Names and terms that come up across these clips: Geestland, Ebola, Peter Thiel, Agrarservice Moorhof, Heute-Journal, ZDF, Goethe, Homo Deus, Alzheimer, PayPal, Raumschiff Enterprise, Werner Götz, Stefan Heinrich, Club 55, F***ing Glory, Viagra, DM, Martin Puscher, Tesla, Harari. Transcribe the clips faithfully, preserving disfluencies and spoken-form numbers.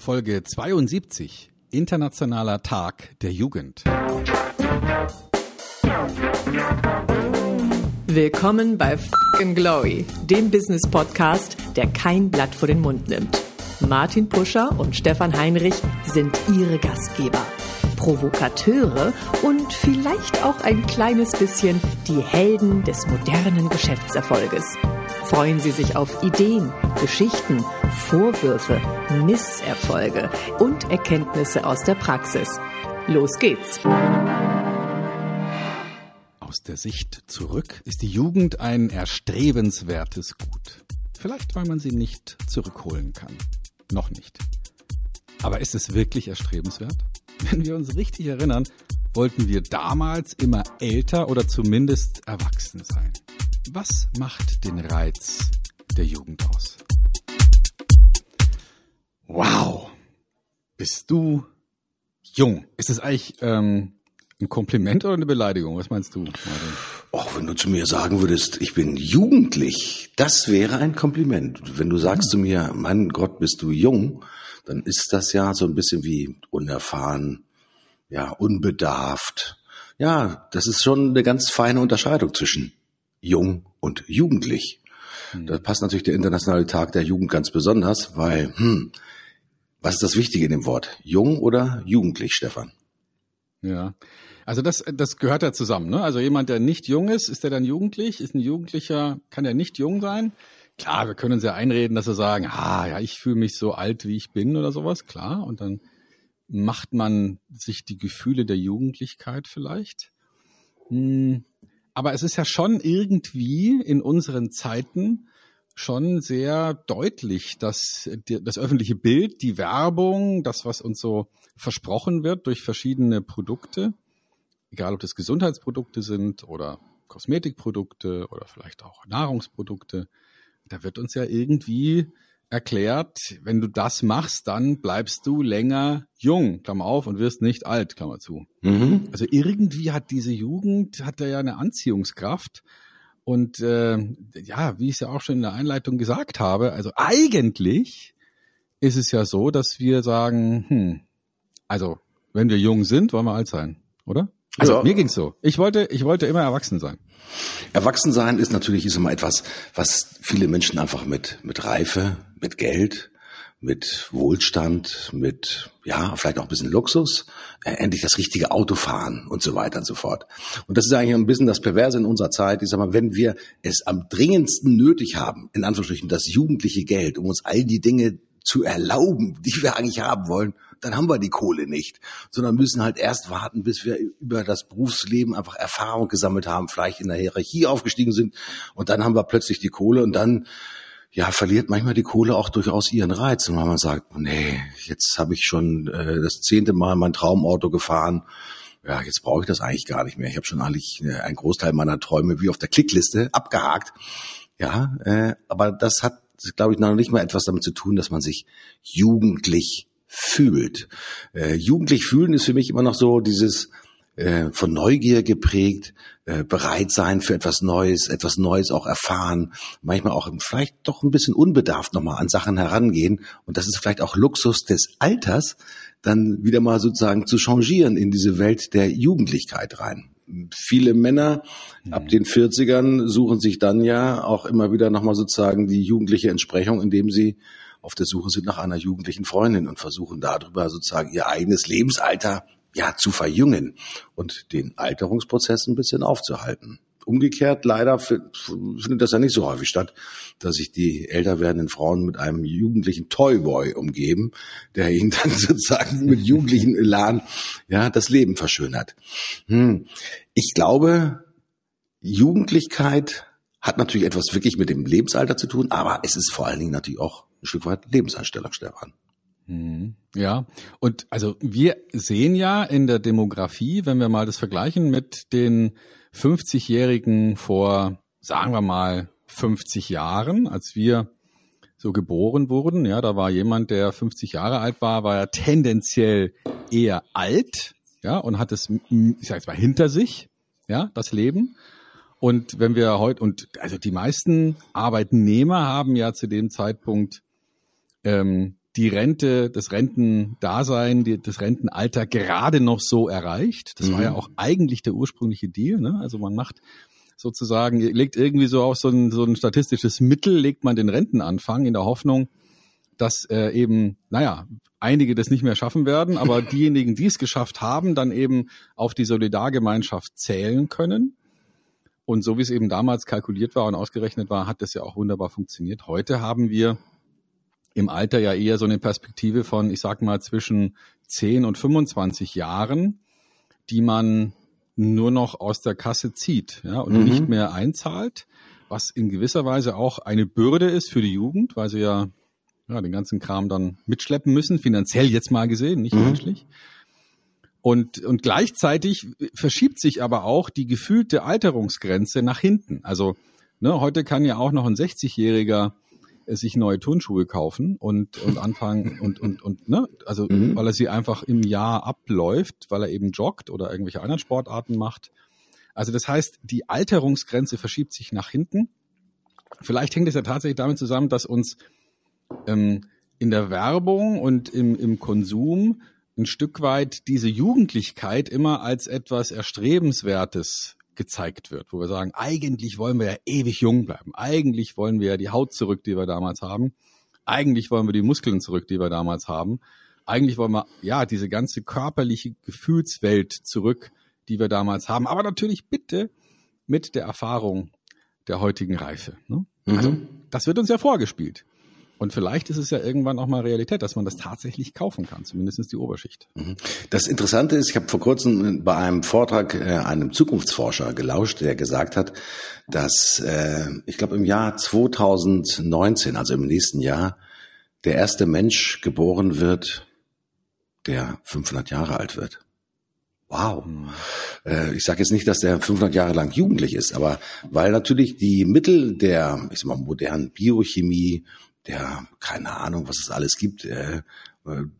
Folge zweiundsiebzig, Internationaler Tag der Jugend. Willkommen bei F***ing Glory, dem Business-Podcast, der kein Blatt vor den Mund nimmt. Martin Puscher und Stefan Heinrich sind ihre Gastgeber, Provokateure und vielleicht auch ein kleines bisschen die Helden des modernen Geschäftserfolges. Freuen Sie sich auf Ideen, Geschichten, Vorwürfe, Misserfolge und Erkenntnisse aus der Praxis. Los geht's! Aus der Sicht zurück ist die Jugend ein erstrebenswertes Gut. Vielleicht, weil man sie nicht zurückholen kann. Noch nicht. Aber ist es wirklich erstrebenswert? Wenn wir uns richtig erinnern, wollten wir damals immer älter oder zumindest erwachsen sein. Was macht den Reiz der Jugend aus? Wow, bist du jung? Ist das eigentlich ähm, ein Kompliment oder eine Beleidigung? Was meinst du, Martin? Och, wenn du zu mir sagen würdest, ich bin jugendlich, das wäre ein Kompliment. Wenn du sagst zu mir, mein Gott, bist du jung, dann ist das ja so ein bisschen wie unerfahren, ja, unbedarft. Ja, das ist schon eine ganz feine Unterscheidung zwischen jung und jugendlich. Hm. Da passt natürlich der Internationale Tag der Jugend ganz besonders, weil, hm, was ist das Wichtige in dem Wort? Jung oder jugendlich, Stefan? Ja, also das das gehört ja zusammen, ne? Also jemand, der nicht jung ist, ist der dann jugendlich? Ist ein Jugendlicher, kann er nicht jung sein? Klar, wir können uns ja einreden, dass wir sagen, ah, ja, ich fühle mich so alt, wie ich bin oder sowas, klar. Und dann macht man sich die Gefühle der Jugendlichkeit vielleicht. Hm. Aber es ist ja schon irgendwie in unseren Zeiten schon sehr deutlich, dass das öffentliche Bild, die Werbung, das, was uns so versprochen wird durch verschiedene Produkte, egal ob das Gesundheitsprodukte sind oder Kosmetikprodukte oder vielleicht auch Nahrungsprodukte, da wird uns ja irgendwie erklärt, wenn du das machst, dann bleibst du länger jung, Klammer auf, und wirst nicht alt, Klammer zu. Mhm. Also irgendwie hat diese Jugend, hat da ja eine Anziehungskraft. Und äh, ja, wie ich es ja auch schon in der Einleitung gesagt habe, also eigentlich ist es ja so, dass wir sagen, hm, also wenn wir jung sind, wollen wir alt sein, oder? Also ja. Mir ging's so. Ich wollte, ich wollte immer erwachsen sein. Erwachsen sein ist natürlich ist immer etwas, was viele Menschen einfach mit mit Reife, mit Geld, mit Wohlstand, mit ja vielleicht auch ein bisschen Luxus, äh, endlich das richtige Auto fahren und so weiter und so fort. Und das ist eigentlich ein bisschen das Perverse in unserer Zeit. Ich sag mal, wenn wir es am dringendsten nötig haben, in Anführungsstrichen das jugendliche Geld, um uns all die Dinge zu erlauben, die wir eigentlich haben wollen, dann haben wir die Kohle nicht, sondern müssen halt erst warten, bis wir über das Berufsleben einfach Erfahrung gesammelt haben, vielleicht in der Hierarchie aufgestiegen sind und dann haben wir plötzlich die Kohle und dann ja verliert manchmal die Kohle auch durchaus ihren Reiz und man sagt, nee, jetzt habe ich schon äh, das zehnte Mal mein Traumauto gefahren, ja, jetzt brauche ich das eigentlich gar nicht mehr. Ich habe schon eigentlich äh, einen Großteil meiner Träume wie auf der Klickliste abgehakt. Ja, äh, aber das hat, glaube ich, noch nicht mal etwas damit zu tun, dass man sich jugendlich fühlt. Äh, jugendlich fühlen ist für mich immer noch so dieses äh, von Neugier geprägt, äh, bereit sein für etwas Neues, etwas Neues auch erfahren, manchmal auch vielleicht doch ein bisschen unbedarft nochmal an Sachen herangehen. Und das ist vielleicht auch Luxus des Alters, dann wieder mal sozusagen zu changieren in diese Welt der Jugendlichkeit rein. Viele Männer mhm. ab den vierzigern suchen sich dann ja auch immer wieder nochmal sozusagen die jugendliche Entsprechung, indem sie auf der Suche sind nach einer jugendlichen Freundin und versuchen darüber sozusagen ihr eigenes Lebensalter ja zu verjüngen und den Alterungsprozess ein bisschen aufzuhalten. Umgekehrt leider findet das ja nicht so häufig statt, dass sich die älter werdenden Frauen mit einem jugendlichen Toyboy umgeben, der ihnen dann sozusagen mit jugendlichem Elan ja das Leben verschönert. Hm. Ich glaube, Jugendlichkeit hat natürlich etwas wirklich mit dem Lebensalter zu tun, aber es ist vor allen Dingen natürlich auch ein Stück weit Lebenseinstellung, Stefan. Ja, und also wir sehen ja in der Demografie, wenn wir mal das vergleichen mit den fünfzigjährigen vor, sagen wir mal, fünfzig Jahren, als wir so geboren wurden, ja, da war jemand, der fünfzig Jahre alt war, war ja tendenziell eher alt, ja, und hat es, ich sag jetzt mal, hinter sich, ja, das Leben. Und wenn wir heute, und also die meisten Arbeitnehmer haben ja zu dem Zeitpunkt ähm, die Rente, das Rentendasein, die, das Rentenalter gerade noch so erreicht. Das mhm. war ja auch eigentlich der ursprüngliche Deal, ne? Also man macht sozusagen, legt irgendwie so auf so ein, so ein statistisches Mittel, legt man den Rentenanfang in der Hoffnung, dass äh, eben, naja, einige das nicht mehr schaffen werden, aber diejenigen, die es geschafft haben, dann eben auf die Solidargemeinschaft zählen können. Und so wie es eben damals kalkuliert war und ausgerechnet war, hat das ja auch wunderbar funktioniert. Heute haben wir im Alter ja eher so eine Perspektive von, ich sag mal, zwischen zehn und fünfundzwanzig Jahren, die man nur noch aus der Kasse zieht, ja, und mhm. nicht mehr einzahlt, was in gewisser Weise auch eine Bürde ist für die Jugend, weil sie ja, ja den ganzen Kram dann mitschleppen müssen, finanziell jetzt mal gesehen, nicht mhm. menschlich. Und, und gleichzeitig verschiebt sich aber auch die gefühlte Alterungsgrenze nach hinten. Also ne, heute kann ja auch noch ein sechzigjähriger sich neue Turnschuhe kaufen und, und anfangen und, und, und, ne, also, mhm. weil er sie einfach im Jahr abläuft, weil er eben joggt oder irgendwelche anderen Sportarten macht. Also, das heißt, die Alterungsgrenze verschiebt sich nach hinten. Vielleicht hängt es ja tatsächlich damit zusammen, dass uns ähm, in der Werbung und im, im Konsum ein Stück weit diese Jugendlichkeit immer als etwas Erstrebenswertes gezeigt wird, wo wir sagen, eigentlich wollen wir ja ewig jung bleiben. Eigentlich wollen wir ja die Haut zurück, die wir damals haben. Eigentlich wollen wir die Muskeln zurück, die wir damals haben. Eigentlich wollen wir, ja, diese ganze körperliche Gefühlswelt zurück, die wir damals haben. Aber natürlich bitte mit der Erfahrung der heutigen Reife, ne? Also, mhm. das wird uns ja vorgespielt. Und vielleicht ist es ja irgendwann auch mal Realität, dass man das tatsächlich kaufen kann, zumindest die Oberschicht. Das Interessante ist, ich habe vor kurzem bei einem Vortrag äh, einem Zukunftsforscher gelauscht, der gesagt hat, dass äh, ich glaube im Jahr zwanzig neunzehn, also im nächsten Jahr, der erste Mensch geboren wird, der fünfhundert Jahre alt wird. Wow. Ich sage jetzt nicht, dass der fünfhundert Jahre lang jugendlich ist, aber weil natürlich die Mittel der, ich sag mal, modernen Biochemie, ja, keine Ahnung, was es alles gibt, äh,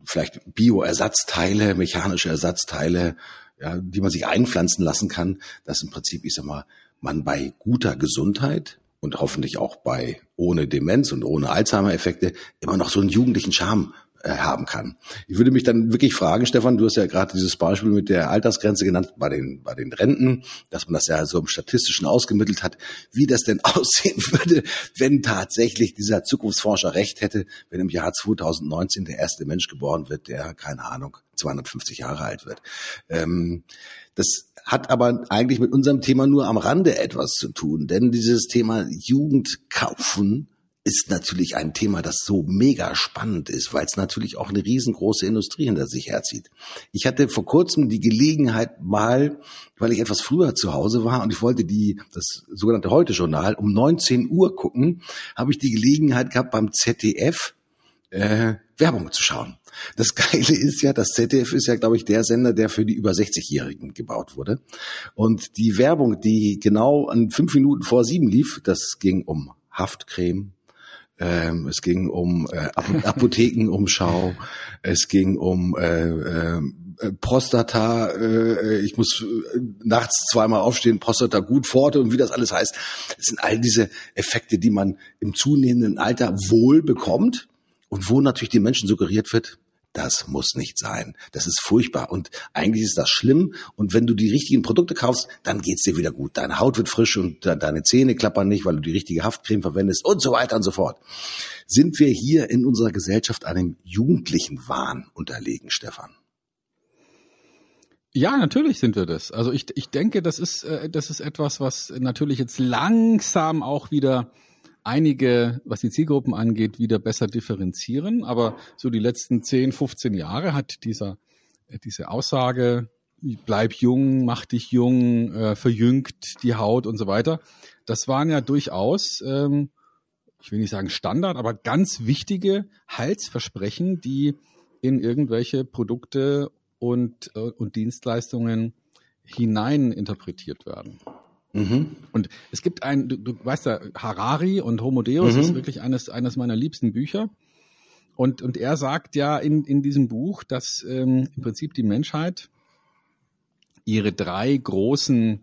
vielleicht Bio-Ersatzteile, mechanische Ersatzteile, ja, die man sich einpflanzen lassen kann, dass im Prinzip, ich sag mal, man bei guter Gesundheit und hoffentlich auch bei ohne Demenz und ohne Alzheimer-Effekte immer noch so einen jugendlichen Charme äh, haben kann. Ich würde mich dann wirklich fragen, Stefan, du hast ja gerade dieses Beispiel mit der Altersgrenze genannt, bei den bei den Renten, dass man das ja so im Statistischen ausgemittelt hat, wie das denn aussehen würde, wenn tatsächlich dieser Zukunftsforscher recht hätte, wenn im Jahr zwanzig neunzehn der erste Mensch geboren wird, der, keine Ahnung, zweihundertfünfzig Jahre alt wird. Ähm, das hat aber eigentlich mit unserem Thema nur am Rande etwas zu tun, denn dieses Thema Jugend kaufen ist natürlich ein Thema, das so mega spannend ist, weil es natürlich auch eine riesengroße Industrie hinter sich herzieht. Ich hatte vor kurzem die Gelegenheit mal, weil ich etwas früher zu Hause war und ich wollte die das sogenannte Heute-Journal um neunzehn Uhr gucken, habe ich die Gelegenheit gehabt, beim Z D F äh, Werbung zu schauen. Das Geile ist ja, das Z D F ist ja, glaube ich, der Sender, der für die über sechzigjährigen gebaut wurde. Und die Werbung, die genau an fünf Minuten vor sieben lief, das ging um Haftcreme, Ähm, es ging um äh, Apothekenumschau, es ging um äh, äh, Prostata, äh, ich muss nachts zweimal aufstehen, Prostata gut, Pforte und wie das alles heißt. Das sind all diese Effekte, die man im zunehmenden Alter wohl bekommt und wo natürlich den Menschen suggeriert wird, das muss nicht sein. Das ist furchtbar und eigentlich ist das schlimm. Und wenn du die richtigen Produkte kaufst, dann geht's dir wieder gut. Deine Haut wird frisch und de- deine Zähne klappern nicht, weil du die richtige Haftcreme verwendest und so weiter und so fort. Sind wir hier in unserer Gesellschaft einem jugendlichen Wahn unterlegen, Stefan? Ja, natürlich sind wir das. Also ich ich denke, das ist äh, das ist etwas, was natürlich jetzt langsam auch wieder einige, was die Zielgruppen angeht, wieder besser differenzieren. Aber so die letzten zehn, fünfzehn Jahre hat dieser diese Aussage, bleib jung, mach dich jung, äh, verjüngt die Haut und so weiter. Das waren ja durchaus, ähm, ich will nicht sagen Standard, aber ganz wichtige Heilsversprechen, die in irgendwelche Produkte und, äh, und Dienstleistungen hinein interpretiert werden. Mhm. Und es gibt ein, du, du weißt ja, Harari und Homo Deus mhm. ist wirklich eines eines meiner liebsten Bücher. Und und er sagt ja in in diesem Buch, dass ähm, im Prinzip die Menschheit ihre drei großen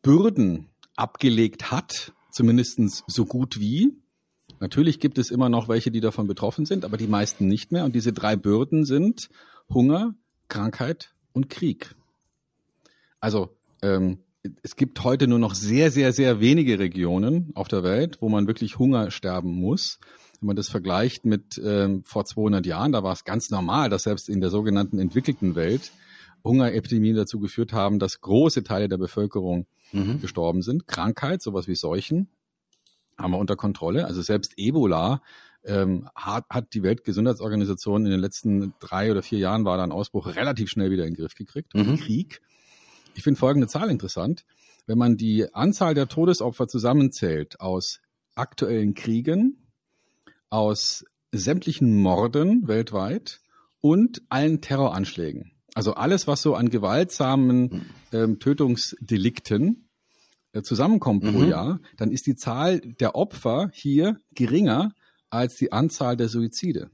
Bürden abgelegt hat, zumindest so gut wie, Natürlich gibt es immer noch welche, die davon betroffen sind, aber die meisten nicht mehr. Und diese drei Bürden sind Hunger, Krankheit und Krieg. Also ähm, es gibt heute nur noch sehr, sehr, sehr wenige Regionen auf der Welt, wo man wirklich Hunger sterben muss. Wenn man das vergleicht mit ähm, vor zweihundert Jahren, da war es ganz normal, dass selbst in der sogenannten entwickelten Welt Hungerepidemien dazu geführt haben, dass große Teile der Bevölkerung mhm. gestorben sind. Krankheit, sowas wie Seuchen, haben wir unter Kontrolle. Also selbst Ebola ähm, hat, hat die Weltgesundheitsorganisation in den letzten drei oder vier Jahren war da ein Ausbruch relativ schnell wieder in den Griff gekriegt. Mhm. Und Krieg. Ich finde folgende Zahl interessant. Wenn man die Anzahl der Todesopfer zusammenzählt aus aktuellen Kriegen, aus sämtlichen Morden weltweit und allen Terroranschlägen. Also alles, was so an gewaltsamen ähm, Tötungsdelikten äh, zusammenkommt pro mhm. Jahr, dann ist die Zahl der Opfer hier geringer als die Anzahl der Suizide.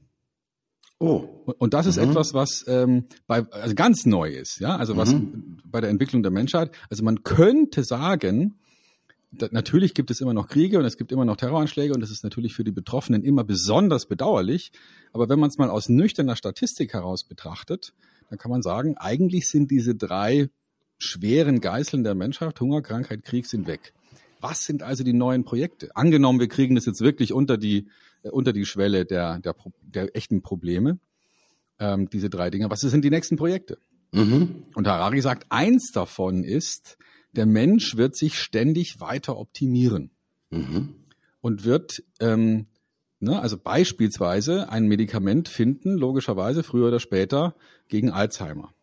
Oh. Und, und das ist mhm. etwas, was ähm, bei, also ganz neu ist, ja, also was mhm. bei der Entwicklung der Menschheit. Also man könnte sagen, natürlich gibt es immer noch Kriege und es gibt immer noch Terroranschläge und das ist natürlich für die Betroffenen immer besonders bedauerlich. Aber wenn man es mal aus nüchterner Statistik heraus betrachtet, dann kann man sagen, eigentlich sind diese drei schweren Geißeln der Menschheit, Hunger, Krankheit, Krieg, sind weg. Was sind also die neuen Projekte? Angenommen, wir kriegen das jetzt wirklich unter die, äh, unter die Schwelle der, der, der echten Probleme, ähm, diese drei Dinge. Was sind die nächsten Projekte? Mhm. Und Harari sagt, eins davon ist, der Mensch wird sich ständig weiter optimieren mhm. und wird, ähm, ne, also beispielsweise ein Medikament finden, logischerweise früher oder später, gegen Alzheimer.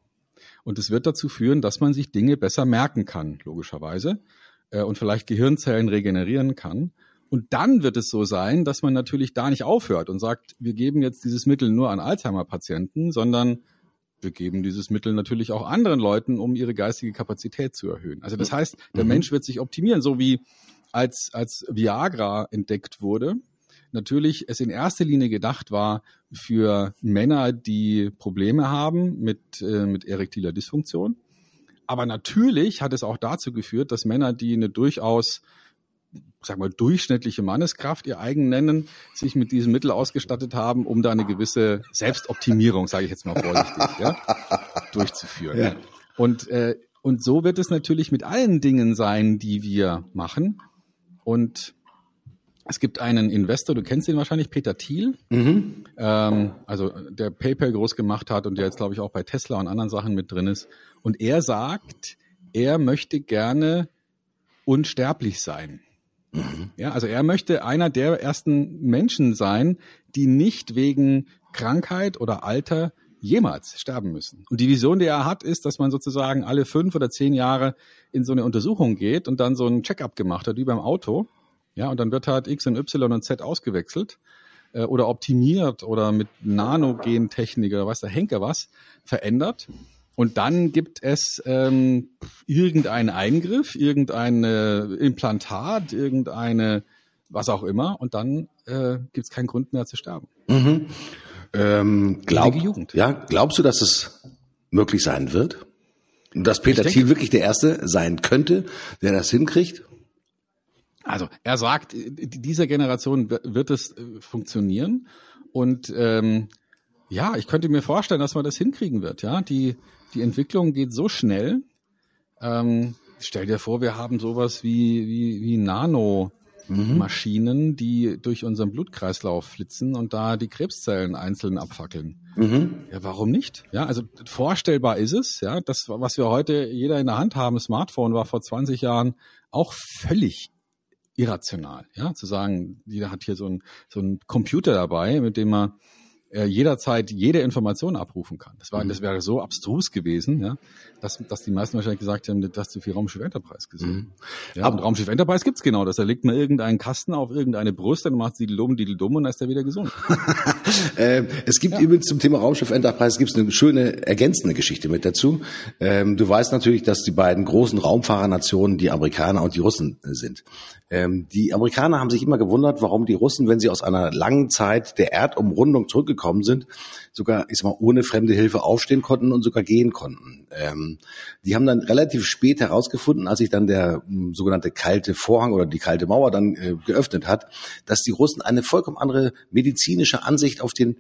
Und es wird dazu führen, dass man sich Dinge besser merken kann, logischerweise, äh, und vielleicht Gehirnzellen regenerieren kann. Und dann wird es so sein, dass man natürlich da nicht aufhört und sagt, wir geben jetzt dieses Mittel nur an Alzheimer-Patienten, sondern wir geben dieses Mittel natürlich auch anderen Leuten, um ihre geistige Kapazität zu erhöhen. Also das heißt, der mhm. Mensch wird sich optimieren, so wie als, als Viagra entdeckt wurde. Natürlich es in erster Linie gedacht war für Männer, die Probleme haben mit, äh, mit erektiler Dysfunktion. Aber natürlich hat es auch dazu geführt, dass Männer, die eine durchaus, sag mal, durchschnittliche Manneskraft ihr eigen nennen, sich mit diesem Mittel ausgestattet haben, um da eine gewisse Selbstoptimierung, sage ich jetzt mal vorsichtig, ja, durchzuführen. Ja. Und, äh, und so wird es natürlich mit allen Dingen sein, die wir machen. Und es gibt einen Investor, du kennst ihn wahrscheinlich, Peter Thiel, mhm. ähm, also der PayPal groß gemacht hat und der jetzt, glaube ich, auch bei Tesla und anderen Sachen mit drin ist. Und er sagt, er möchte gerne unsterblich sein. Mhm. Ja, also er möchte einer der ersten Menschen sein, die nicht wegen Krankheit oder Alter jemals sterben müssen. Und die Vision, die er hat, ist, dass man sozusagen alle fünf oder zehn Jahre in so eine Untersuchung geht und dann so ein Check-up gemacht hat, wie beim Auto. Ja, und dann wird halt X und Y und Z ausgewechselt äh, oder optimiert oder mit Nanogentechnik oder was, der Henker was, verändert. Und dann gibt es ähm, irgendeinen Eingriff, irgendein Implantat, irgendeine was auch immer. Und dann äh, gibt es keinen Grund mehr zu sterben. Mhm. Ähm, glaub, Jugend. Ja, glaubst du, dass es möglich sein wird? Dass Peter Thiel wirklich der Erste sein könnte, der das hinkriegt? Also er sagt, dieser Generation wird es funktionieren. Und ähm, ja, ich könnte mir vorstellen, dass man das hinkriegen wird. Ja, die Die Entwicklung geht so schnell. Ähm, stell dir vor, wir haben sowas wie, wie, wie Nanomaschinen, mhm. die durch unseren Blutkreislauf flitzen und da die Krebszellen einzeln abfackeln. Mhm. Ja, warum nicht? Ja, also vorstellbar ist es. Ja, das, was wir heute jeder in der Hand haben, Smartphone, war vor zwanzig Jahren auch völlig irrational. Ja, zu sagen, jeder hat hier so einen so einen Computer dabei, mit dem man jederzeit jede Information abrufen kann. Das war, mhm. das wäre so abstrus gewesen, ja, dass, dass die meisten wahrscheinlich gesagt haben, das hast du für Raumschiff Enterprise gesehen. Mhm. Ja, aber und Raumschiff Enterprise gibt's genau das. Da legt man irgendeinen Kasten auf irgendeine Brust, dann macht's Didelum, Didelum und dann ist er wieder gesund. ähm, es gibt ja. übrigens zum Thema Raumschiff Enterprise gibt's eine schöne ergänzende Geschichte mit dazu. Ähm, du weißt natürlich, dass die beiden großen Raumfahrernationen die Amerikaner und die Russen sind. Ähm, die Amerikaner haben sich immer gewundert, warum die Russen, wenn sie aus einer langen Zeit der Erdumrundung zurückgekommen gekommen sind, sogar, ich sag mal, ohne fremde Hilfe aufstehen konnten und sogar gehen konnten. Ähm, die haben dann relativ spät herausgefunden, als sich dann der mh, sogenannte kalte Vorhang oder die kalte Mauer dann äh, geöffnet hat, dass die Russen eine vollkommen andere medizinische Ansicht auf den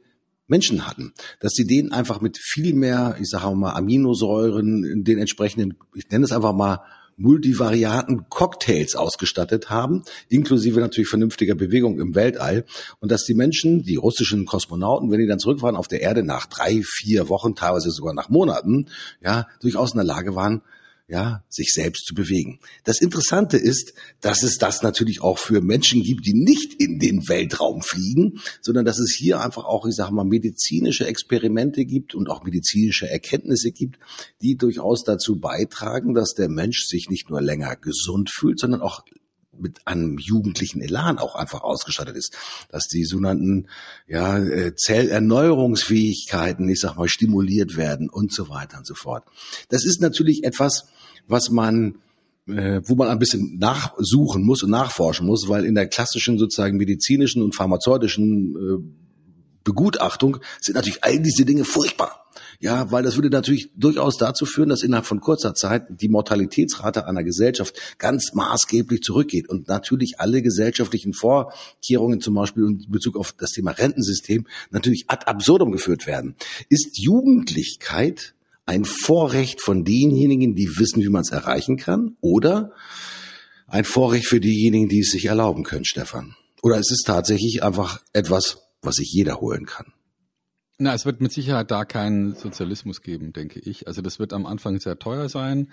Menschen hatten, dass sie denen einfach mit viel mehr, ich sage mal, Aminosäuren, den entsprechenden, ich nenne es einfach mal, multivariaten Cocktails ausgestattet haben, inklusive natürlich vernünftiger Bewegung im Weltall, und dass die Menschen, die russischen Kosmonauten, wenn die dann zurück waren auf der Erde nach drei, vier Wochen, teilweise sogar nach Monaten, ja, durchaus in der Lage waren, ja, sich selbst zu bewegen. Das Interessante ist, dass es das natürlich auch für Menschen gibt, die nicht in den Weltraum fliegen, sondern dass es hier einfach auch, ich sage mal, medizinische Experimente gibt und auch medizinische Erkenntnisse gibt, die durchaus dazu beitragen, dass der Mensch sich nicht nur länger gesund fühlt, sondern auch mit einem jugendlichen Elan auch einfach ausgestattet ist, dass die sogenannten ja, Zellerneuerungsfähigkeiten, ich sag mal, stimuliert werden und so weiter und so fort. Das ist natürlich etwas, was man, äh, wo man ein bisschen nachsuchen muss und nachforschen muss, weil in der klassischen sozusagen medizinischen und pharmazeutischen äh, Begutachtung sind natürlich all diese Dinge furchtbar. Ja, weil das würde natürlich durchaus dazu führen, dass innerhalb von kurzer Zeit die Mortalitätsrate einer Gesellschaft ganz maßgeblich zurückgeht und natürlich alle gesellschaftlichen Vorkehrungen, zum Beispiel in Bezug auf das Thema Rentensystem, natürlich ad absurdum geführt werden. Ist Jugendlichkeit ein Vorrecht von denjenigen, die wissen, wie man es erreichen kann, oder ein Vorrecht für diejenigen, die es sich erlauben können, Stefan? Oder ist es tatsächlich einfach etwas, was sich jeder holen kann? Na, es wird mit Sicherheit da keinen Sozialismus geben, denke ich. Also das wird am Anfang sehr teuer sein,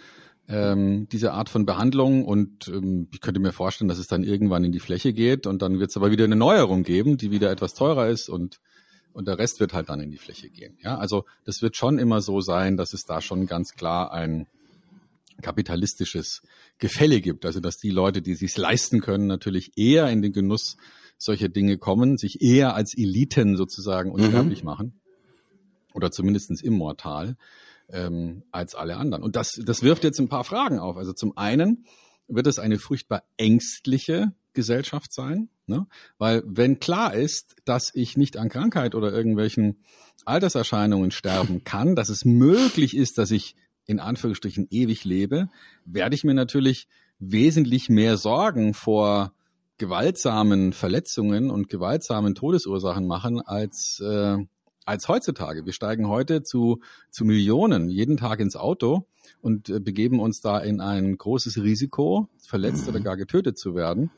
ähm, diese Art von Behandlung. Und ähm, ich könnte mir vorstellen, dass es dann irgendwann in die Fläche geht. Und dann wird es aber wieder eine Neuerung geben, die wieder etwas teurer ist. Und, und der Rest wird halt dann in die Fläche gehen. Ja, also das wird schon immer so sein, dass es da schon ganz klar ein kapitalistisches Gefälle gibt. Also dass die Leute, die es sich leisten können, natürlich eher in den Genuss solche Dinge kommen, sich eher als Eliten sozusagen unsterblich mhm. machen oder zumindest immortal ähm, als alle anderen. Und das, das wirft jetzt ein paar Fragen auf. Also zum einen wird es eine furchtbar ängstliche Gesellschaft sein, ne? Weil wenn klar ist, dass ich nicht an Krankheit oder irgendwelchen Alterserscheinungen sterben kann, dass es möglich ist, dass ich in Anführungsstrichen ewig lebe, werde ich mir natürlich wesentlich mehr Sorgen vor gewaltsamen Verletzungen und gewaltsamen Todesursachen machen als äh, als heutzutage. Wir steigen heute zu zu Millionen jeden Tag ins Auto und äh, begeben uns da in ein großes Risiko, verletzt oder gar getötet zu werden.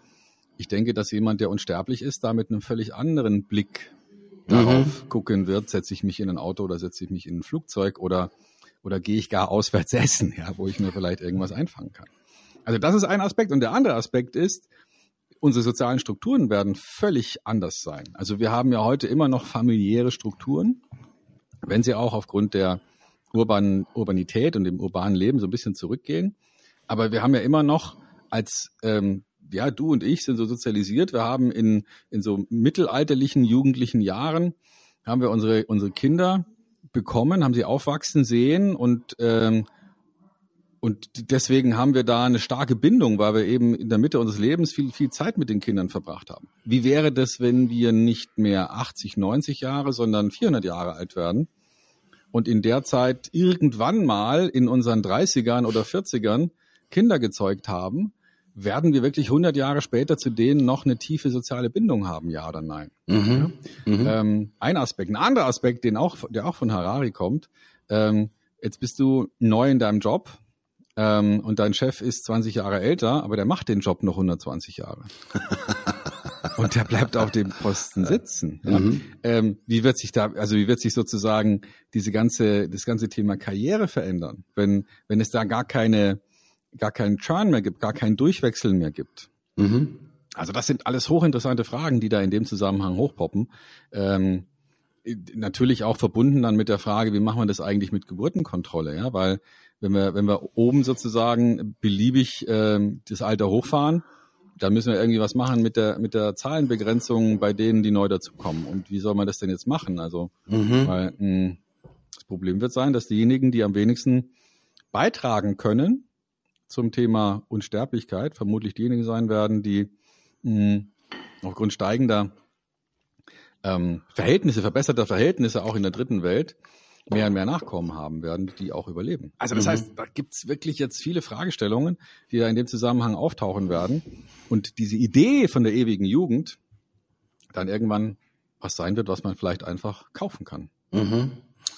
Ich denke, dass jemand, der unsterblich ist, da mit einem völlig anderen Blick darauf mhm. gucken wird, setze ich mich in ein Auto oder setze ich mich in ein Flugzeug oder oder gehe ich gar auswärts essen, ja, wo ich mir vielleicht irgendwas einfangen kann. Also das ist ein Aspekt. Und der andere Aspekt ist, unsere sozialen Strukturen werden völlig anders sein. Also wir haben ja heute immer noch familiäre Strukturen, wenn sie auch aufgrund der urbanen Urbanität und dem urbanen Leben so ein bisschen zurückgehen. Aber wir haben ja immer noch als, ähm, ja, du und ich sind so sozialisiert. Wir haben in, in so mittelalterlichen, jugendlichen Jahren, haben wir unsere, unsere Kinder bekommen, haben sie aufwachsen sehen und ähm, Und deswegen haben wir da eine starke Bindung, weil wir eben in der Mitte unseres Lebens viel, viel Zeit mit den Kindern verbracht haben. Wie wäre das, wenn wir nicht mehr achtzig, neunzig Jahre, sondern vierhundert Jahre alt werden und in der Zeit irgendwann mal in unseren dreißigern oder vierzigern Kinder gezeugt haben? Werden wir wirklich hundert Jahre später zu denen noch eine tiefe soziale Bindung haben, ja oder nein? Mhm. Ja? Mhm. Ähm, ein Aspekt. Ein anderer Aspekt, den auch, der auch von Harari kommt. Ähm, jetzt bist du neu in deinem Job. Ähm, und dein Chef ist zwanzig Jahre älter, aber der macht den Job noch hundertzwanzig Jahre. Und der bleibt auf dem Posten sitzen. Ja. Mhm. Ähm, wie wird sich da, also wie wird sich sozusagen diese ganze, das ganze Thema Karriere verändern, wenn, wenn es da gar keine, gar keinen Churn mehr gibt, gar keinen Durchwechseln mehr gibt? Mhm. Also das sind alles hochinteressante Fragen, die da in dem Zusammenhang hochpoppen. Ähm, natürlich auch verbunden dann mit der Frage, wie machen wir das eigentlich mit Geburtenkontrolle, ja, weil wenn wir wenn wir oben sozusagen beliebig äh, das Alter hochfahren, dann müssen wir irgendwie was machen mit der mit der Zahlenbegrenzung bei denen, die neu dazukommen. Und wie soll man das denn jetzt machen? Also mhm. weil, mh, das Problem wird sein, dass diejenigen, die am wenigsten beitragen können zum Thema Unsterblichkeit, vermutlich diejenigen sein werden, die mh, aufgrund steigender ähm, Verhältnisse, verbesserte Verhältnisse auch in der dritten Welt mehr und mehr Nachkommen haben werden, die auch überleben. Also das mhm. heißt, da gibt's wirklich jetzt viele Fragestellungen, die da in dem Zusammenhang auftauchen werden. Und diese Idee von der ewigen Jugend dann irgendwann was sein wird, was man vielleicht einfach kaufen kann. Mhm.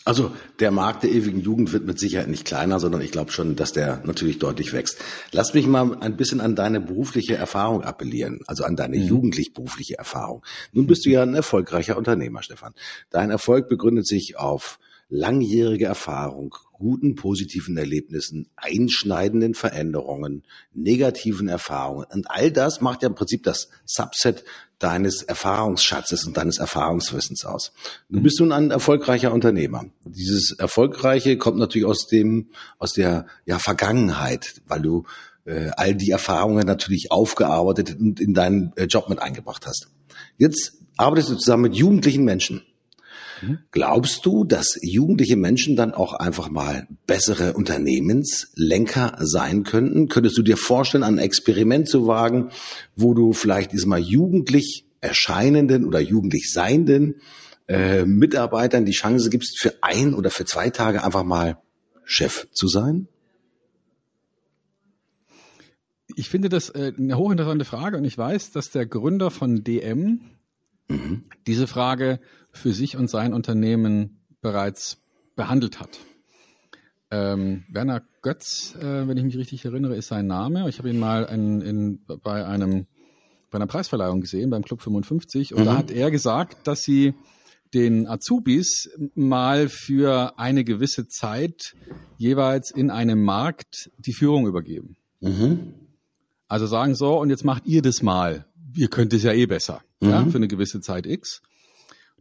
Also der Markt der ewigen Jugend wird mit Sicherheit nicht kleiner, sondern ich glaube schon, dass der natürlich deutlich wächst. Lass mich mal ein bisschen an deine berufliche Erfahrung appellieren, also an deine mhm. jugendlich-berufliche Erfahrung. Nun bist du ja ein erfolgreicher Unternehmer, Stefan. Dein Erfolg begründet sich auf langjährige Erfahrung, guten positiven Erlebnissen, einschneidenden Veränderungen, negativen Erfahrungen. Und all das macht ja im Prinzip das Subset deines Erfahrungsschatzes und deines Erfahrungswissens aus. Du bist nun ein erfolgreicher Unternehmer. Dieses Erfolgreiche kommt natürlich aus dem, aus der, ja, Vergangenheit, weil du äh, all die Erfahrungen natürlich aufgearbeitet und in deinen äh, Job mit eingebracht hast. Jetzt arbeitest du zusammen mit jugendlichen Menschen. Glaubst du, dass jugendliche Menschen dann auch einfach mal bessere Unternehmenslenker sein könnten? Könntest du dir vorstellen, ein Experiment zu wagen, wo du vielleicht diesmal jugendlich erscheinenden oder jugendlich seienden äh, Mitarbeitern die Chance gibst, für ein oder für zwei Tage einfach mal Chef zu sein? Ich finde das äh, eine hochinteressante Frage und ich weiß, dass der Gründer von D M mhm. diese Frage für sich und sein Unternehmen bereits behandelt hat. Ähm, Werner Götz, äh, wenn ich mich richtig erinnere, ist sein Name. Ich habe ihn mal in, in, bei, einem, bei einer Preisverleihung gesehen, beim Club fünfundfünfzig. Und mhm. da hat er gesagt, dass sie den Azubis mal für eine gewisse Zeit jeweils in einem Markt die Führung übergeben. Mhm. Also sagen so, und jetzt macht ihr das mal. Ihr könnt es ja eh besser, mhm. ja, für eine gewisse Zeit X.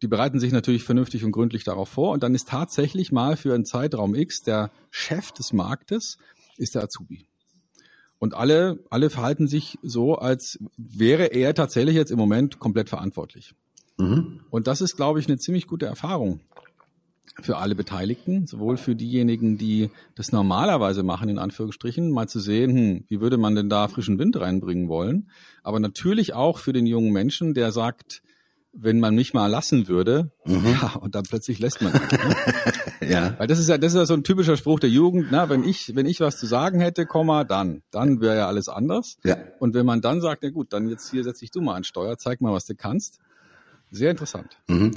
Die bereiten sich natürlich vernünftig und gründlich darauf vor. Und dann ist tatsächlich mal für einen Zeitraum X der Chef des Marktes ist der Azubi. Und alle, alle verhalten sich so, als wäre er tatsächlich jetzt im Moment komplett verantwortlich. Mhm. Und das ist, glaube ich, eine ziemlich gute Erfahrung für alle Beteiligten, sowohl für diejenigen, die das normalerweise machen, in Anführungsstrichen, mal zu sehen, hm, wie würde man denn da frischen Wind reinbringen wollen, aber natürlich auch für den jungen Menschen, der sagt, wenn man mich mal lassen würde, mhm. ja, und dann plötzlich lässt man mich, ne? Ja. Weil das ist ja, das ist ja so ein typischer Spruch der Jugend, na, wenn ich, wenn ich was zu sagen hätte, Komma, dann, dann wäre ja alles anders. Ja. Und wenn man dann sagt, na gut, dann jetzt hier setz dich du mal an Steuer, zeig mal, was du kannst. Sehr interessant. Mhm.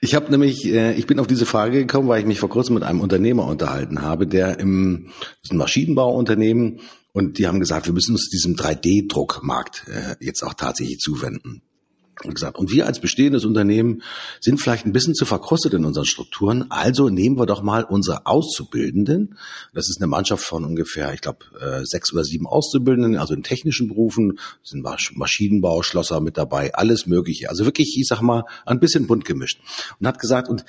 Ich habe nämlich, äh, ich bin auf diese Frage gekommen, weil ich mich vor kurzem mit einem Unternehmer unterhalten habe, der im, das ist ein Maschinenbauunternehmen, und die haben gesagt, wir müssen uns diesem drei D Druckmarkt äh, jetzt auch tatsächlich zuwenden. Gesagt. Und wir als bestehendes Unternehmen sind vielleicht ein bisschen zu verkrustet in unseren Strukturen. Also nehmen wir doch mal unsere Auszubildenden. Das ist eine Mannschaft von ungefähr, ich glaube, sechs oder sieben Auszubildenden, also in technischen Berufen, sind Maschinenbau, Schlosser mit dabei, alles Mögliche. Also wirklich, ich sag mal, ein bisschen bunt gemischt. Und hat gesagt, und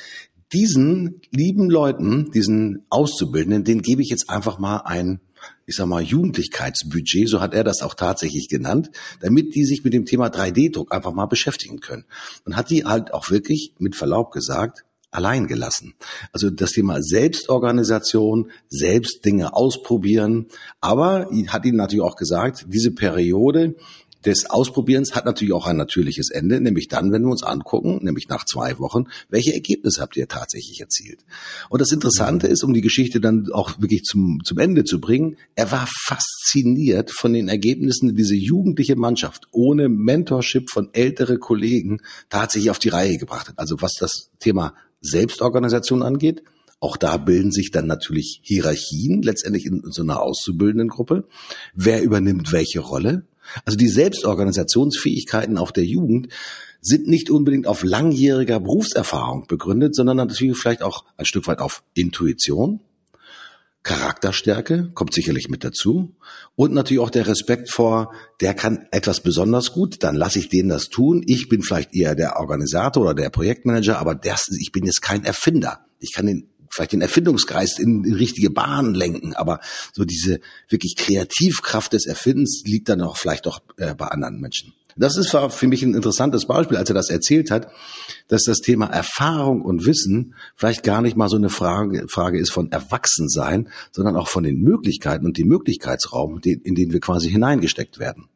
diesen lieben Leuten, diesen Auszubildenden, denen gebe ich jetzt einfach mal ein, ich sag mal, Jugendlichkeitsbudget, so hat er das auch tatsächlich genannt, damit die sich mit dem Thema drei D Druck einfach mal beschäftigen können. Und hat die halt auch wirklich, mit Verlaub gesagt, allein gelassen. Also das Thema Selbstorganisation, selbst Dinge ausprobieren. Aber hat ihnen natürlich auch gesagt, diese Periode des Ausprobierens hat natürlich auch ein natürliches Ende, nämlich dann, wenn wir uns angucken, nämlich nach zwei Wochen, welche Ergebnisse habt ihr tatsächlich erzielt? Und das Interessante ist, um die Geschichte dann auch wirklich zum, zum Ende zu bringen, er war fasziniert von den Ergebnissen, die diese jugendliche Mannschaft ohne Mentorship von älteren Kollegen tatsächlich auf die Reihe gebracht hat. Also was das Thema Selbstorganisation angeht, auch da bilden sich dann natürlich Hierarchien, letztendlich in so einer auszubildenden Gruppe. Wer übernimmt welche Rolle? Also die Selbstorganisationsfähigkeiten auch der Jugend sind nicht unbedingt auf langjähriger Berufserfahrung begründet, sondern natürlich vielleicht auch ein Stück weit auf Intuition, Charakterstärke, kommt sicherlich mit dazu, und natürlich auch der Respekt vor, der kann etwas besonders gut, dann lasse ich den das tun. Ich bin vielleicht eher der Organisator oder der Projektmanager, aber das, ich bin jetzt kein Erfinder. Ich kann den vielleicht den Erfindungsgeist in, in richtige Bahnen lenken, aber so diese wirklich Kreativkraft des Erfindens liegt dann auch vielleicht doch äh, bei anderen Menschen. Das ist für mich ein interessantes Beispiel, als er das erzählt hat, dass das Thema Erfahrung und Wissen vielleicht gar nicht mal so eine Frage, Frage ist von Erwachsensein, sondern auch von den Möglichkeiten und dem Möglichkeitsraum, in den wir quasi hineingesteckt werden.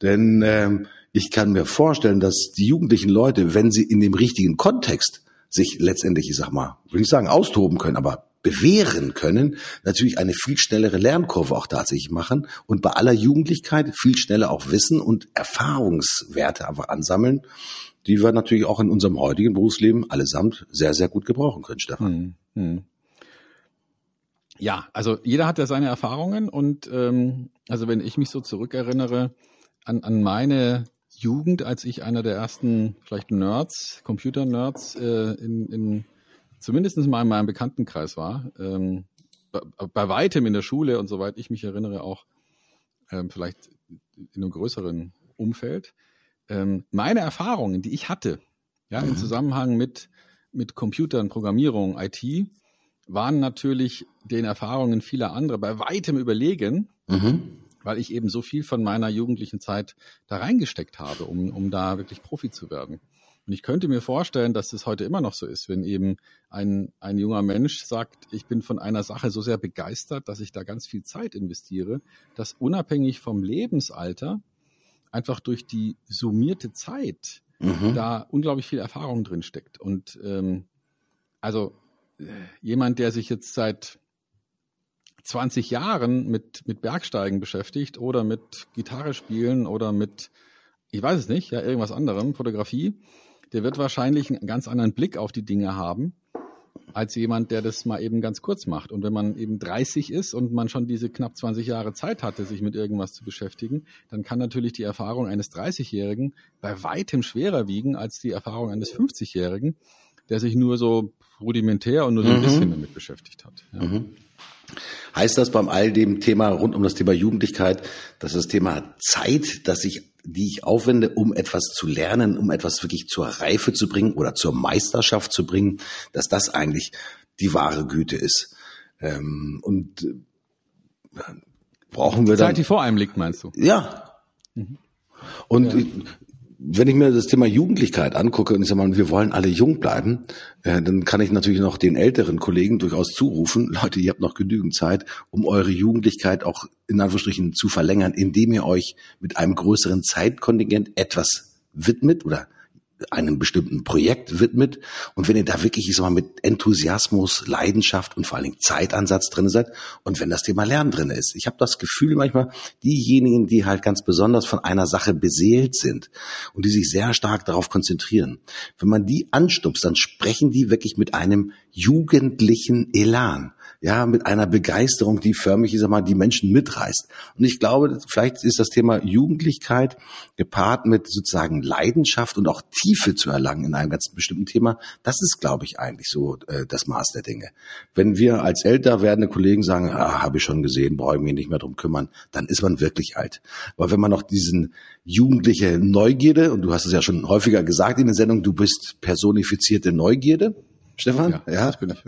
Denn ähm, Ich kann mir vorstellen, dass die jugendlichen Leute, wenn sie in dem richtigen Kontext sich letztendlich, ich sag mal, will ich sagen, austoben können, aber bewähren können, natürlich eine viel schnellere Lernkurve auch tatsächlich machen und bei aller Jugendlichkeit viel schneller auch Wissen und Erfahrungswerte einfach ansammeln, die wir natürlich auch in unserem heutigen Berufsleben allesamt sehr, sehr gut gebrauchen können, Stefan. Hm, hm. Ja, also jeder hat ja seine Erfahrungen und ähm, also wenn ich mich so zurückerinnere an, an meine Jugend, als ich einer der ersten vielleicht Nerds, Computer-Nerds äh, in, in zumindest mal in meinem Bekanntenkreis war, ähm, bei, bei weitem in der Schule und soweit ich mich erinnere auch ähm, vielleicht in einem größeren Umfeld. Ähm, meine Erfahrungen, die ich hatte, ja, mhm. im Zusammenhang mit, mit Computern, Programmierung, I T, waren natürlich den Erfahrungen vieler anderer bei weitem überlegen, mhm. weil ich eben so viel von meiner jugendlichen Zeit da reingesteckt habe, um, um da wirklich Profi zu werden. Und ich könnte mir vorstellen, dass das heute immer noch so ist, wenn eben ein, ein junger Mensch sagt, ich bin von einer Sache so sehr begeistert, dass ich da ganz viel Zeit investiere, dass unabhängig vom Lebensalter einfach durch die summierte Zeit mhm. da unglaublich viel Erfahrung drin steckt. Und ähm, also äh, jemand, der sich jetzt seit zwanzig Jahren mit, mit Bergsteigen beschäftigt oder mit Gitarre spielen oder mit, ich weiß es nicht, ja, irgendwas anderem, Fotografie, der wird wahrscheinlich einen ganz anderen Blick auf die Dinge haben, als jemand, der das mal eben ganz kurz macht. Und wenn man eben dreißig ist und man schon diese knapp zwanzig Jahre Zeit hatte, sich mit irgendwas zu beschäftigen, dann kann natürlich die Erfahrung eines dreißigjährigen bei weitem schwerer wiegen als die Erfahrung eines fünfzigjährigen, der sich nur so rudimentär und nur so ein mhm. bisschen damit beschäftigt hat. Ja. Mhm. Heißt das beim all dem Thema rund um das Thema Jugendlichkeit, dass das Thema Zeit, dass ich die ich aufwende, um etwas zu lernen, um etwas wirklich zur Reife zu bringen oder zur Meisterschaft zu bringen, dass das eigentlich die wahre Güte ist. Ähm, und äh, brauchen wir die dann... Zeit, die vor einem liegt, meinst du? Ja. Mhm. Und ja. Ich, wenn ich mir das Thema Jugendlichkeit angucke und ich sage mal, wir wollen alle jung bleiben, äh, dann kann ich natürlich noch den älteren Kollegen durchaus zurufen, Leute, ihr habt noch genügend Zeit, um eure Jugendlichkeit auch in Anführungsstrichen zu verlängern, indem ihr euch mit einem größeren Zeitkontingent etwas widmet oder einem bestimmten Projekt widmet. Und wenn ihr da wirklich, ich sag mal, mit Enthusiasmus, Leidenschaft und vor allen Dingen Zeitansatz drin seid und wenn das Thema Lernen drin ist. Ich habe das Gefühl manchmal, diejenigen, die halt ganz besonders von einer Sache beseelt sind und die sich sehr stark darauf konzentrieren, wenn man die anstupst, dann sprechen die wirklich mit einem jugendlichen Elan, ja, mit einer Begeisterung, die förmlich, ich sag mal, die Menschen mitreißt. Und ich glaube, vielleicht ist das Thema Jugendlichkeit gepaart mit sozusagen Leidenschaft und auch Tiefe zu erlangen in einem ganz bestimmten Thema. Das ist, glaube ich, eigentlich so äh, das Maß der Dinge. Wenn wir als älter werdende Kollegen sagen, ah, habe ich schon gesehen, brauche ich mich nicht mehr drum kümmern, dann ist man wirklich alt. Aber wenn man noch diesen jugendliche Neugierde, und du hast es ja schon häufiger gesagt in der Sendung, du bist personifizierte Neugierde, Stefan? Ja, ja? Das bin ich.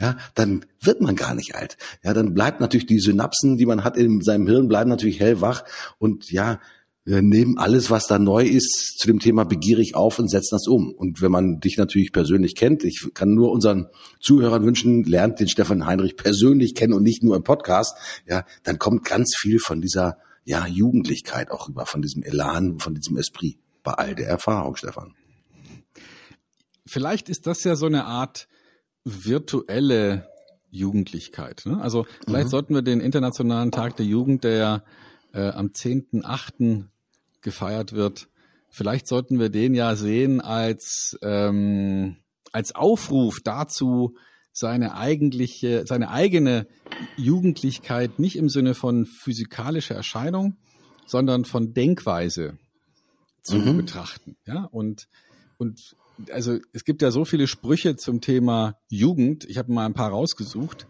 Ja, dann wird man gar nicht alt. Ja, dann bleibt natürlich die Synapsen, die man hat in seinem Hirn, bleiben natürlich hellwach und ja, nehmen alles, was da neu ist, zu dem Thema begierig auf und setzen das um. Und wenn man dich natürlich persönlich kennt, ich kann nur unseren Zuhörern wünschen, lernt den Stefan Heinrich persönlich kennen und nicht nur im Podcast, ja, dann kommt ganz viel von dieser, ja, Jugendlichkeit auch rüber, von diesem Elan, von diesem Esprit bei all der Erfahrung, Stefan. Vielleicht ist das ja so eine Art virtuelle Jugendlichkeit, ne? Also vielleicht mhm. sollten wir den Internationalen Tag der Jugend, der ja äh, am zehnten achten gefeiert wird, vielleicht sollten wir den ja sehen als ähm, als Aufruf dazu, seine eigentliche, seine eigene Jugendlichkeit nicht im Sinne von physikalischer Erscheinung, sondern von Denkweise zu mhm. betrachten, ja? Und und also es gibt ja so viele Sprüche zum Thema Jugend. Ich habe mal ein paar rausgesucht.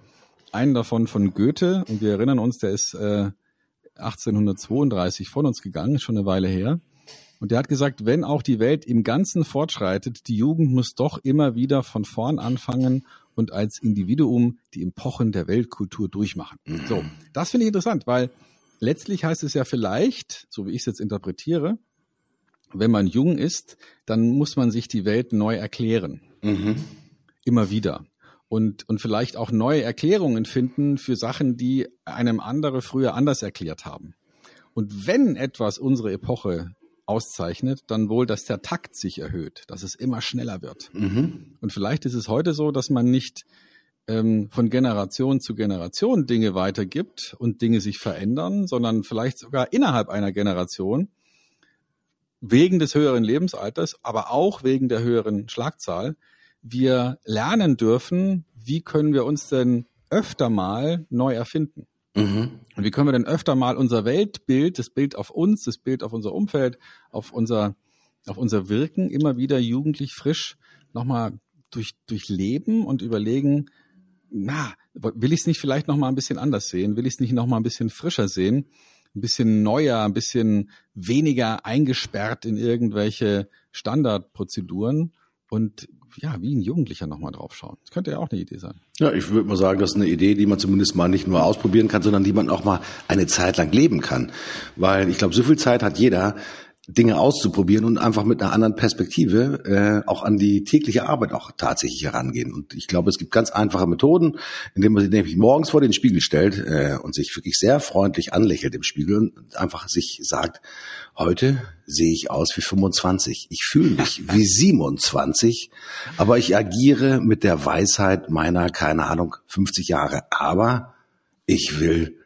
Einen davon von Goethe. Und wir erinnern uns, der ist äh, achtzehnhundertzweiunddreißig von uns gegangen, schon eine Weile her. Und der hat gesagt, wenn auch die Welt im Ganzen fortschreitet, die Jugend muss doch immer wieder von vorn anfangen und als Individuum die Epochen der Weltkultur durchmachen. So, das finde ich interessant, weil letztlich heißt es ja vielleicht, so wie ich es jetzt interpretiere, wenn man jung ist, dann muss man sich die Welt neu erklären. Mhm. Immer wieder. Und, und vielleicht auch neue Erklärungen finden für Sachen, die einem andere früher anders erklärt haben. Und wenn etwas unsere Epoche auszeichnet, dann wohl, dass der Takt sich erhöht, dass es immer schneller wird. Mhm. Und vielleicht ist es heute so, dass man nicht ähm, von Generation zu Generation Dinge weitergibt und Dinge sich verändern, sondern vielleicht sogar innerhalb einer Generation wegen des höheren Lebensalters, aber auch wegen der höheren Schlagzahl, wir lernen dürfen, wie können wir uns denn öfter mal neu erfinden. Mhm. Und wie können wir denn öfter mal unser Weltbild, das Bild auf uns, das Bild auf unser Umfeld, auf unser, auf unser Wirken immer wieder jugendlich frisch nochmal durch, durchleben und überlegen, na, will ich es nicht vielleicht nochmal ein bisschen anders sehen? Will ich es nicht nochmal ein bisschen frischer sehen? Ein bisschen neuer, ein bisschen weniger eingesperrt in irgendwelche Standardprozeduren und ja, wie ein Jugendlicher nochmal drauf schauen. Das könnte ja auch eine Idee sein. Ja, ich würde mal sagen, das ist eine Idee, die man zumindest mal nicht nur ausprobieren kann, sondern die man auch mal eine Zeit lang leben kann. Weil ich glaube, so viel Zeit hat jeder, Dinge auszuprobieren und einfach mit einer anderen Perspektive äh, auch an die tägliche Arbeit auch tatsächlich herangehen. Und ich glaube, es gibt ganz einfache Methoden, indem man sich nämlich morgens vor den Spiegel stellt äh, und sich wirklich sehr freundlich anlächelt im Spiegel und einfach sich sagt, heute sehe ich aus wie fünfundzwanzig. Ich fühle mich wie siebenundzwanzig, aber ich agiere mit der Weisheit meiner, keine Ahnung, fünfzig Jahre. Aber ich will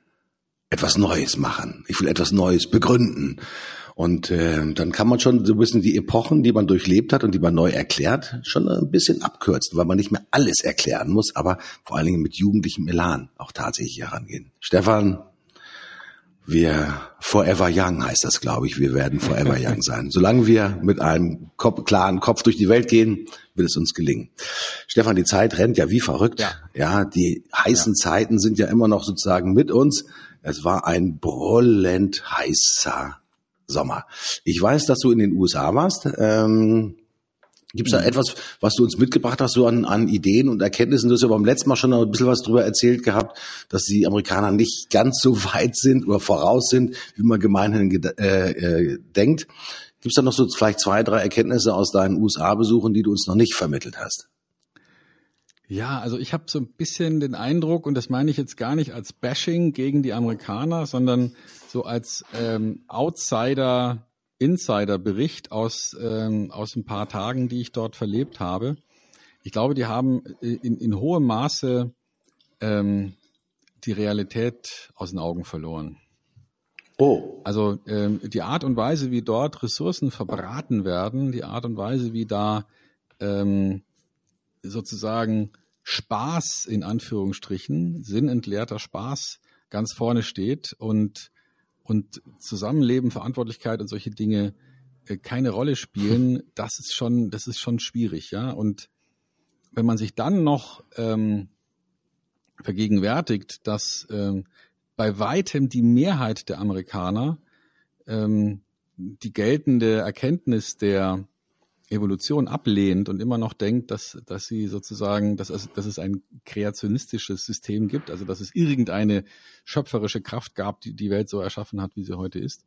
etwas Neues machen. Ich will etwas Neues begründen. Und äh, dann kann man schon so ein bisschen die Epochen, die man durchlebt hat und die man neu erklärt, schon ein bisschen abkürzen, weil man nicht mehr alles erklären muss, aber vor allen Dingen mit jugendlichem Elan auch tatsächlich herangehen. Stefan, wir forever young heißt das, glaube ich. Wir werden forever young sein. Solange wir mit einem Kopf, klaren Kopf durch die Welt gehen, wird es uns gelingen. Stefan, die Zeit rennt ja wie verrückt. Ja, ja die heißen ja. Zeiten sind ja immer noch sozusagen mit uns. Es war ein brüllend heißer Sommer. Ich weiß, dass du in den U S A warst. Ähm, Gibt es da etwas, was du uns mitgebracht hast, so an, an Ideen und Erkenntnissen? Du hast ja beim letzten Mal schon ein bisschen was drüber erzählt gehabt, dass die Amerikaner nicht ganz so weit sind oder voraus sind, wie man gemeinhin ged- äh, äh, denkt. Gibt es da noch so vielleicht zwei, drei Erkenntnisse aus deinen U S A-Besuchen, die du uns noch nicht vermittelt hast? Ja, also ich habe so ein bisschen den Eindruck, und das meine ich jetzt gar nicht als Bashing gegen die Amerikaner, sondern so als ähm, Outsider, Insider-Bericht aus ähm, aus ein paar Tagen, die ich dort verlebt habe. Ich glaube, die haben in, in hohem Maße ähm, die Realität aus den Augen verloren. Oh. Also ähm, die Art und Weise, wie dort Ressourcen verbraten werden, die Art und Weise, wie da ähm, sozusagen Spaß in Anführungsstrichen, sinnentleerter Spaß ganz vorne steht und und Zusammenleben, Verantwortlichkeit und solche Dinge äh, keine Rolle spielen, das ist schon, das ist schon schwierig, ja. Und wenn man sich dann noch ähm, vergegenwärtigt, dass ähm, bei weitem die Mehrheit der Amerikaner ähm, die geltende Erkenntnis der Evolution ablehnt und immer noch denkt, dass dass sie sozusagen, dass es, dass es ein kreationistisches System gibt, also dass es irgendeine schöpferische Kraft gab, die die Welt so erschaffen hat, wie sie heute ist,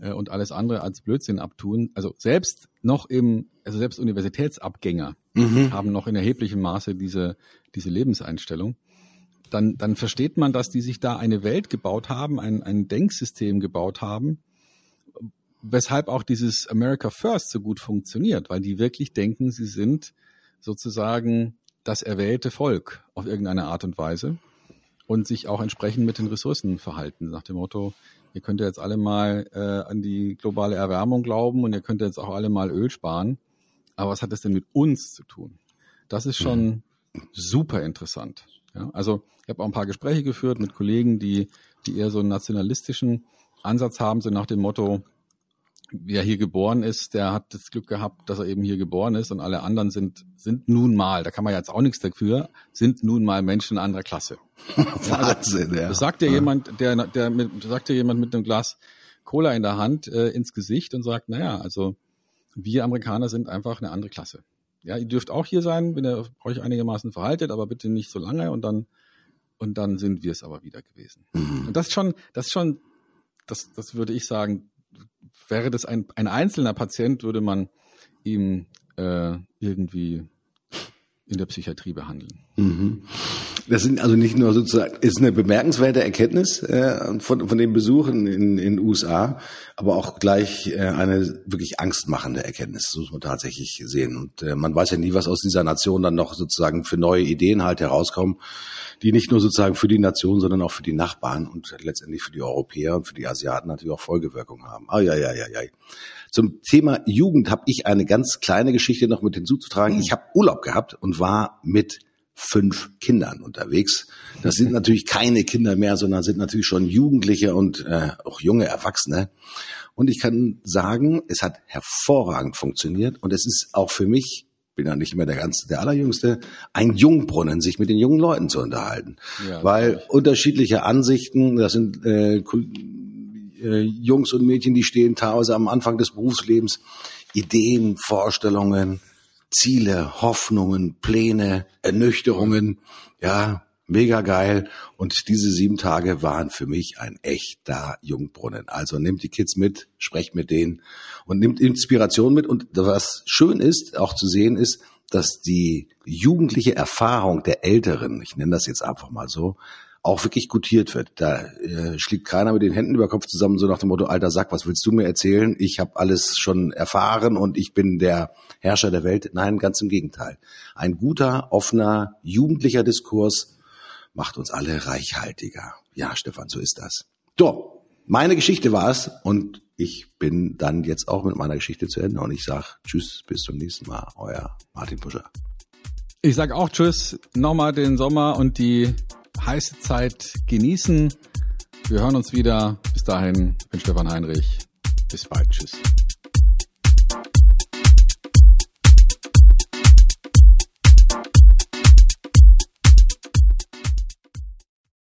und alles andere als Blödsinn abtun. Also selbst noch im, also selbst Universitätsabgänger mhm. haben noch in erheblichem Maße diese diese Lebenseinstellung. Dann dann versteht man, dass die sich da eine Welt gebaut haben, ein ein Denksystem gebaut haben, weshalb auch dieses America First so gut funktioniert, weil die wirklich denken, sie sind sozusagen das erwählte Volk auf irgendeine Art und Weise und sich auch entsprechend mit den Ressourcen verhalten, nach dem Motto, ihr könnt ja jetzt alle mal äh, an die globale Erwärmung glauben und ihr könnt ja jetzt auch alle mal Öl sparen, aber was hat das denn mit uns zu tun? Das ist schon super interessant. Ja? Also ich habe auch ein paar Gespräche geführt mit Kollegen, die, die eher so einen nationalistischen Ansatz haben, so nach dem Motto, wer hier geboren ist, der hat das Glück gehabt, dass er eben hier geboren ist und alle anderen sind sind nun mal, da kann man ja jetzt auch nichts dafür, sind nun mal Menschen anderer Klasse. Wahnsinn, also, ja. Das sagt dir ja. jemand, der der mit, sagt dir jemand mit einem Glas Cola in der Hand äh, ins Gesicht und sagt, naja, also wir Amerikaner sind einfach eine andere Klasse. Ja, ihr dürft auch hier sein, wenn ihr euch einigermaßen verhaltet, aber bitte nicht so lange und dann und dann sind wir es aber wieder gewesen. Mhm. Und das ist schon, das ist schon, das das würde ich sagen. Wäre das ein, ein einzelner Patient, würde man ihm äh, irgendwie in der Psychiatrie behandeln. Mhm. Das sind also nicht nur sozusagen, ist eine bemerkenswerte Erkenntnis äh, von, von den Besuchen in den U S A, aber auch gleich äh, eine wirklich angstmachende Erkenntnis, das muss man tatsächlich sehen. Und äh, man weiß ja nie, was aus dieser Nation dann noch sozusagen für neue Ideen halt herauskommen, die nicht nur sozusagen für die Nation, sondern auch für die Nachbarn und letztendlich für die Europäer und für die Asiaten natürlich auch Folgewirkungen haben. Ah ja, ja, ja, ja. Zum Thema Jugend habe ich eine ganz kleine Geschichte noch mit hinzuzutragen. Ich habe Urlaub gehabt und war mit fünf Kindern unterwegs. Das sind natürlich keine Kinder mehr, sondern sind natürlich schon Jugendliche und äh, auch junge Erwachsene. Und ich kann sagen, es hat hervorragend funktioniert und es ist auch für mich, bin ja nicht immer der ganze, der allerjüngste, ein Jungbrunnen, sich mit den jungen Leuten zu unterhalten. Ja, weil natürlich unterschiedliche Ansichten, das sind äh, Jungs und Mädchen, die stehen teilweise am Anfang des Berufslebens, Ideen, Vorstellungen, Ziele, Hoffnungen, Pläne, Ernüchterungen, ja, mega geil. Und diese sieben Tage waren für mich ein echter Jungbrunnen. Also nehmt die Kids mit, sprecht mit denen und nehmt Inspiration mit. Und was schön ist, auch zu sehen ist, dass die jugendliche Erfahrung der Älteren, ich nenne das jetzt einfach mal so, auch wirklich gutiert wird. Da äh, schlägt keiner mit den Händen über Kopf zusammen, so nach dem Motto, alter Sack, was willst du mir erzählen? Ich habe alles schon erfahren und ich bin der Herrscher der Welt. Nein, ganz im Gegenteil. Ein guter, offener, jugendlicher Diskurs macht uns alle reichhaltiger. Ja, Stefan, so ist das. So, meine Geschichte war es und ich bin dann jetzt auch mit meiner Geschichte zu Ende und ich sage tschüss, bis zum nächsten Mal, euer Martin Buscher. Ich sage auch tschüss, nochmal den Sommer und die heiße Zeit genießen. Wir hören uns wieder. Bis dahin, ich bin Stefan Heinrich. Bis bald. Tschüss.